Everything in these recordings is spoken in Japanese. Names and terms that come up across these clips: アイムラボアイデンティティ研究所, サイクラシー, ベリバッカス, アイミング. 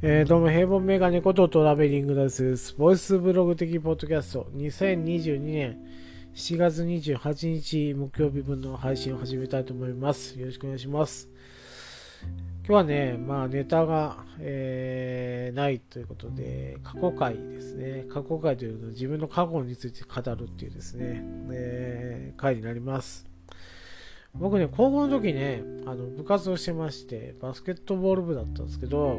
どうも、平凡メガネことトラベリングダンスです。ボイスブログ的ポッドキャスト、2022年7月28日木曜日分の配信を始めたいと思います。よろしくお願いします。今日はね、ネタが、ないということで、過去回ですね。過去回というのは自分の過去について語るっていうですね、回になります。僕ね、高校の時ね、部活をしてまして、バスケットボール部だったんですけど、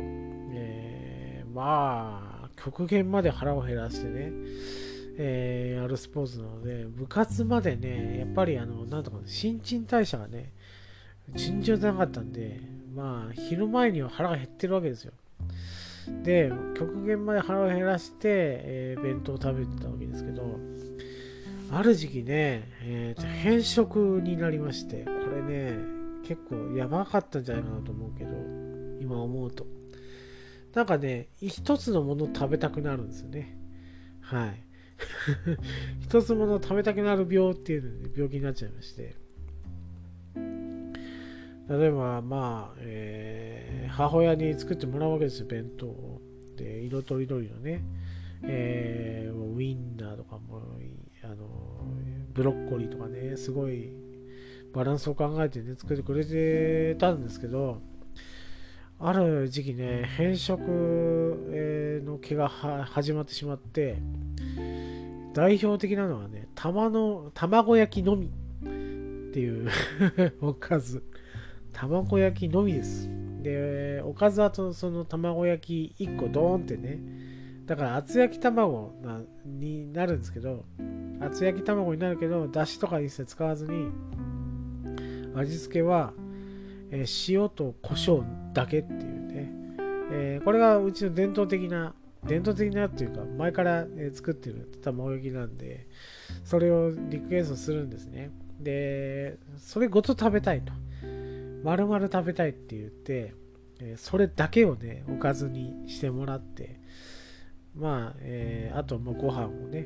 極限まで腹を減らしてね、やるスポーツなので、部活までね、やっぱり新陳代謝がね、尋常じゃなかったんで、昼前には腹が減ってるわけですよ。で、極限まで腹を減らして、弁当を食べてたわけですけど、ある時期ね、偏食になりまして、これね、結構やばかったんじゃないかなと思うけど、今思うと。なんかね、一つのものを食べたくなるんですよね。はい。一つものを食べたくなる病っていうので、病気になっちゃいまして。例えば、母親に作ってもらうわけですよ、弁当を。で、色とりどりのね、ウインナーとかもブロッコリーとかね、すごいバランスを考えてね、作ってくれてたんですけど、ある時期ね、偏食の気が始まってしまって、代表的なのはね、卵焼きのみっていうおかず。卵焼きのみです。で、おかずはその卵焼き1個ドーンってね、だから厚焼き卵になるんですけど、厚焼き卵になるけど、だしとか一切使わずに、味付けは、塩と胡椒だけっていうね、これがうちの伝統的なっていうか、前から作ってる卵焼きなんで、それをリクエストするんですね。で、それごと食べたいと、丸々食べたいって言って、それだけをね、おかずにしてもらって、あともうご飯をね、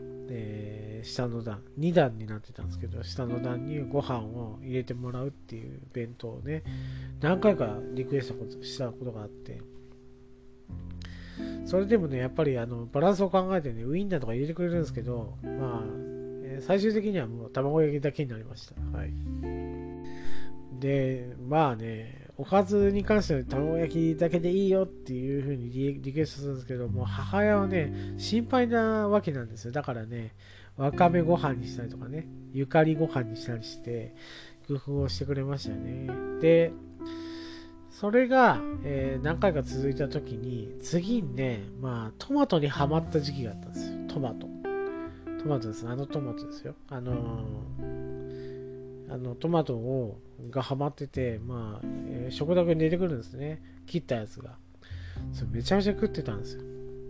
下の段、2段になってたんですけど、下の段にご飯を入れてもらうっていう弁当をね、何回かリクエストしたことがあって、それでもね、やっぱりバランスを考えてね、ウインナーとか入れてくれるんですけど、最終的にはもう卵焼きだけになりました。はい。で、おかずに関しては卵焼きだけでいいよっていうふうにリクエストするんですけど、もう母親はね、心配なわけなんですよ。だからね、わかめご飯にしたりとかね、ゆかりご飯にしたりして、工夫をしてくれましたよね。で、それが、何回か続いたときに、次にね、トマトにハマった時期があったんですよ。トマトです。トマトですよ。トマトがハマってて、食卓に出てくるんですね。切ったやつが。それめちゃめちゃ食ってたんですよ。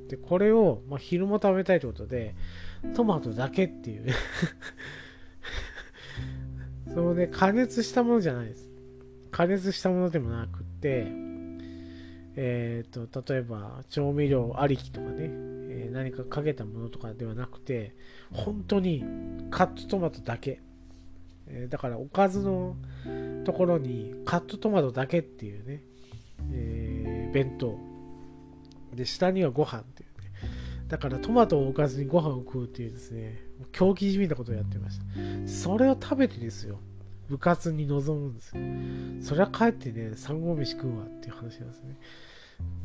で、これを、昼も食べたいということで、トマトだけっていうね。そのね、加熱したものじゃないです。加熱したものでもなくって、例えば、調味料ありきとかね、何かかけたものとかではなくて、本当にカットトマトだけ。だからおかずのところにカットトマトだけっていうね、弁当で下にはご飯っていうね、だからトマトをおかずにご飯を食うっていうですね、狂気じみなことをやってました。それを食べてですよ、部活に臨むんですよ。それは帰ってね、3合飯食うわっていう話なんですね。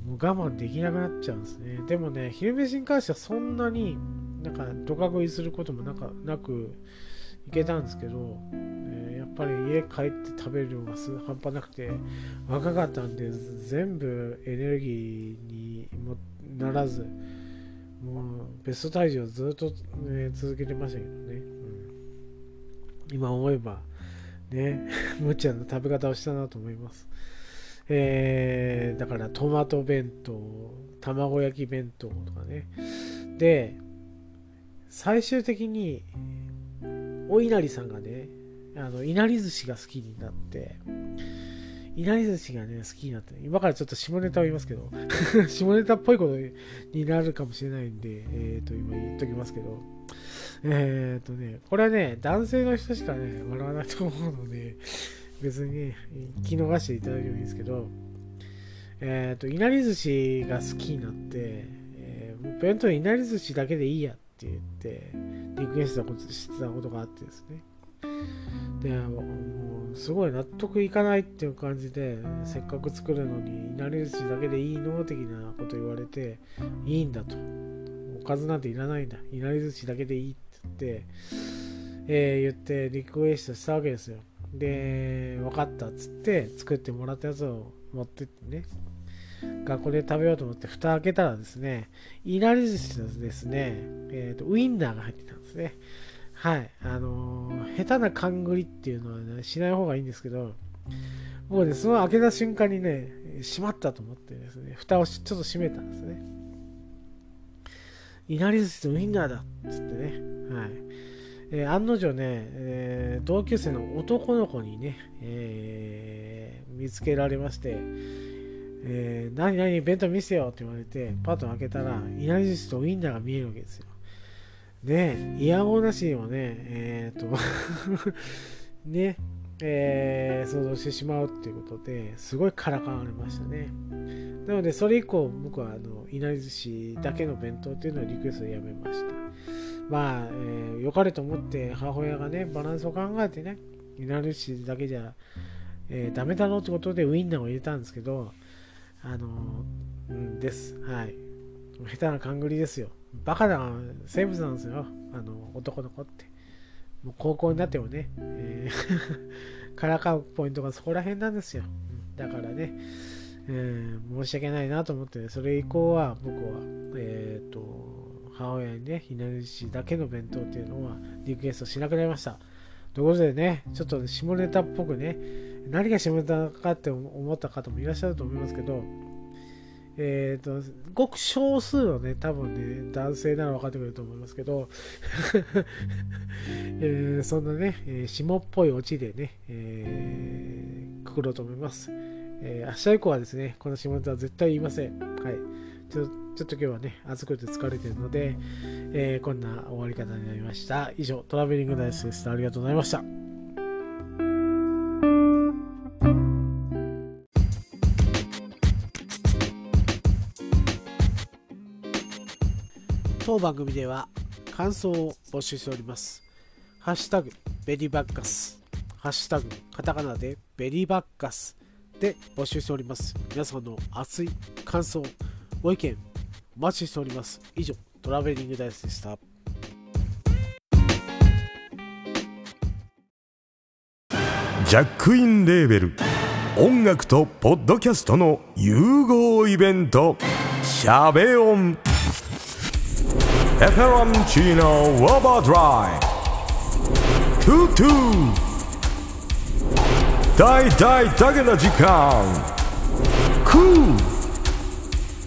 もう我慢できなくなっちゃうんですね。でもね、昼飯に関してはそんなにどか食いすることもなく行けたんですけど、やっぱり家帰って食べる量が半端なくて、若かったんで全部エネルギーにもならず、もうベスト体重をずっと、続けてましたけどね、今思えばねむっちゃんの食べ方をしたなと思います。だからトマト弁当、卵焼き弁当とかね。で、最終的にお稲荷さんがね、稲荷寿司が好きになって、稲荷寿司がね、好きになって、今からちょっと下ネタを言いますけど、下ネタっぽいことになるかもしれないんで、今言っときますけど、これはね、男性の人しかね、笑わないと思うので、別に聞き逃していただいてもいいんですけど、いなり寿司が好きになって、もう弁当いなり寿司だけでいいやって言ってリクエストしてたことがあってですね。でもうすごい納得いかないっていう感じで、せっかく作るのにいなり寿司だけでいいの的なこと言われて、いいんだと、おかずなんていらないんだ、いなり寿司だけでいいって言ってリクエストしたわけですよ。で、分かったっつって作ってもらったやつを持ってってね、学校で食べようと思って蓋開けたらですね、いなり寿司のですね、ウインナーが入ってたんですね。はい、下手な勘繰りっていうのは、ね、しない方がいいんですけど、もうね、その開けた瞬間にね、閉まったと思ってですね、蓋をちょっと閉めたんですね。いなり寿司とウインナーだっつってね、はい。案の定ね、同級生の男の子にね、見つけられまして、何々弁当見せよって言われて、パッと開けたら、いなり寿司とウインナーが見えるわけですよ。ねえ、イヤゴなしにもね、ね、想像してしまうっていうことですごいからかわれましたね。なので、それ以降、僕はいなり寿司だけの弁当っていうのをリクエストでやめました。まあ、良かれと思って母親がね、バランスを考えてね、いなり寿司だけじゃ、ダメだろうってことでウインナーを入れたんですけど、です。はい。下手な勘繰りですよ。バカな生物なんですよ、男の子って。もう高校になってもね、からかうポイントがそこら辺なんですよ。だからね、申し訳ないなと思って、ね、それ以降は僕は、母親にね、いなり寿司だけの弁当っていうのはリクエストしなくなりました。ということでね、ちょっと下ネタっぽくね、何が下ネタかって思った方もいらっしゃると思いますけど、ごく少数のね、多分ね、男性なら分かってくれると思いますけど、そんなね、下っぽいオチでね、くくろうと思います。明日以降はですね、この下ネタは絶対言いません。はい。ちょっと今日はね、暑くて疲れてるので、こんな終わり方になりました。以上、トラベリングダイスでした。ありがとうございました。当番組では感想を募集しております。ハッシュタグベリバッカス、ハッシュタグカタカナでベリバッカスで募集しております。皆さんの熱い感想、ご意見お待ちしております。以上、トラベリングダイスでした。ジャックインレーベル、音楽とポッドキャストの融合イベント、シャベオン。エフェロンチーノウォーバードライトゥトゥ大大だけの時間クー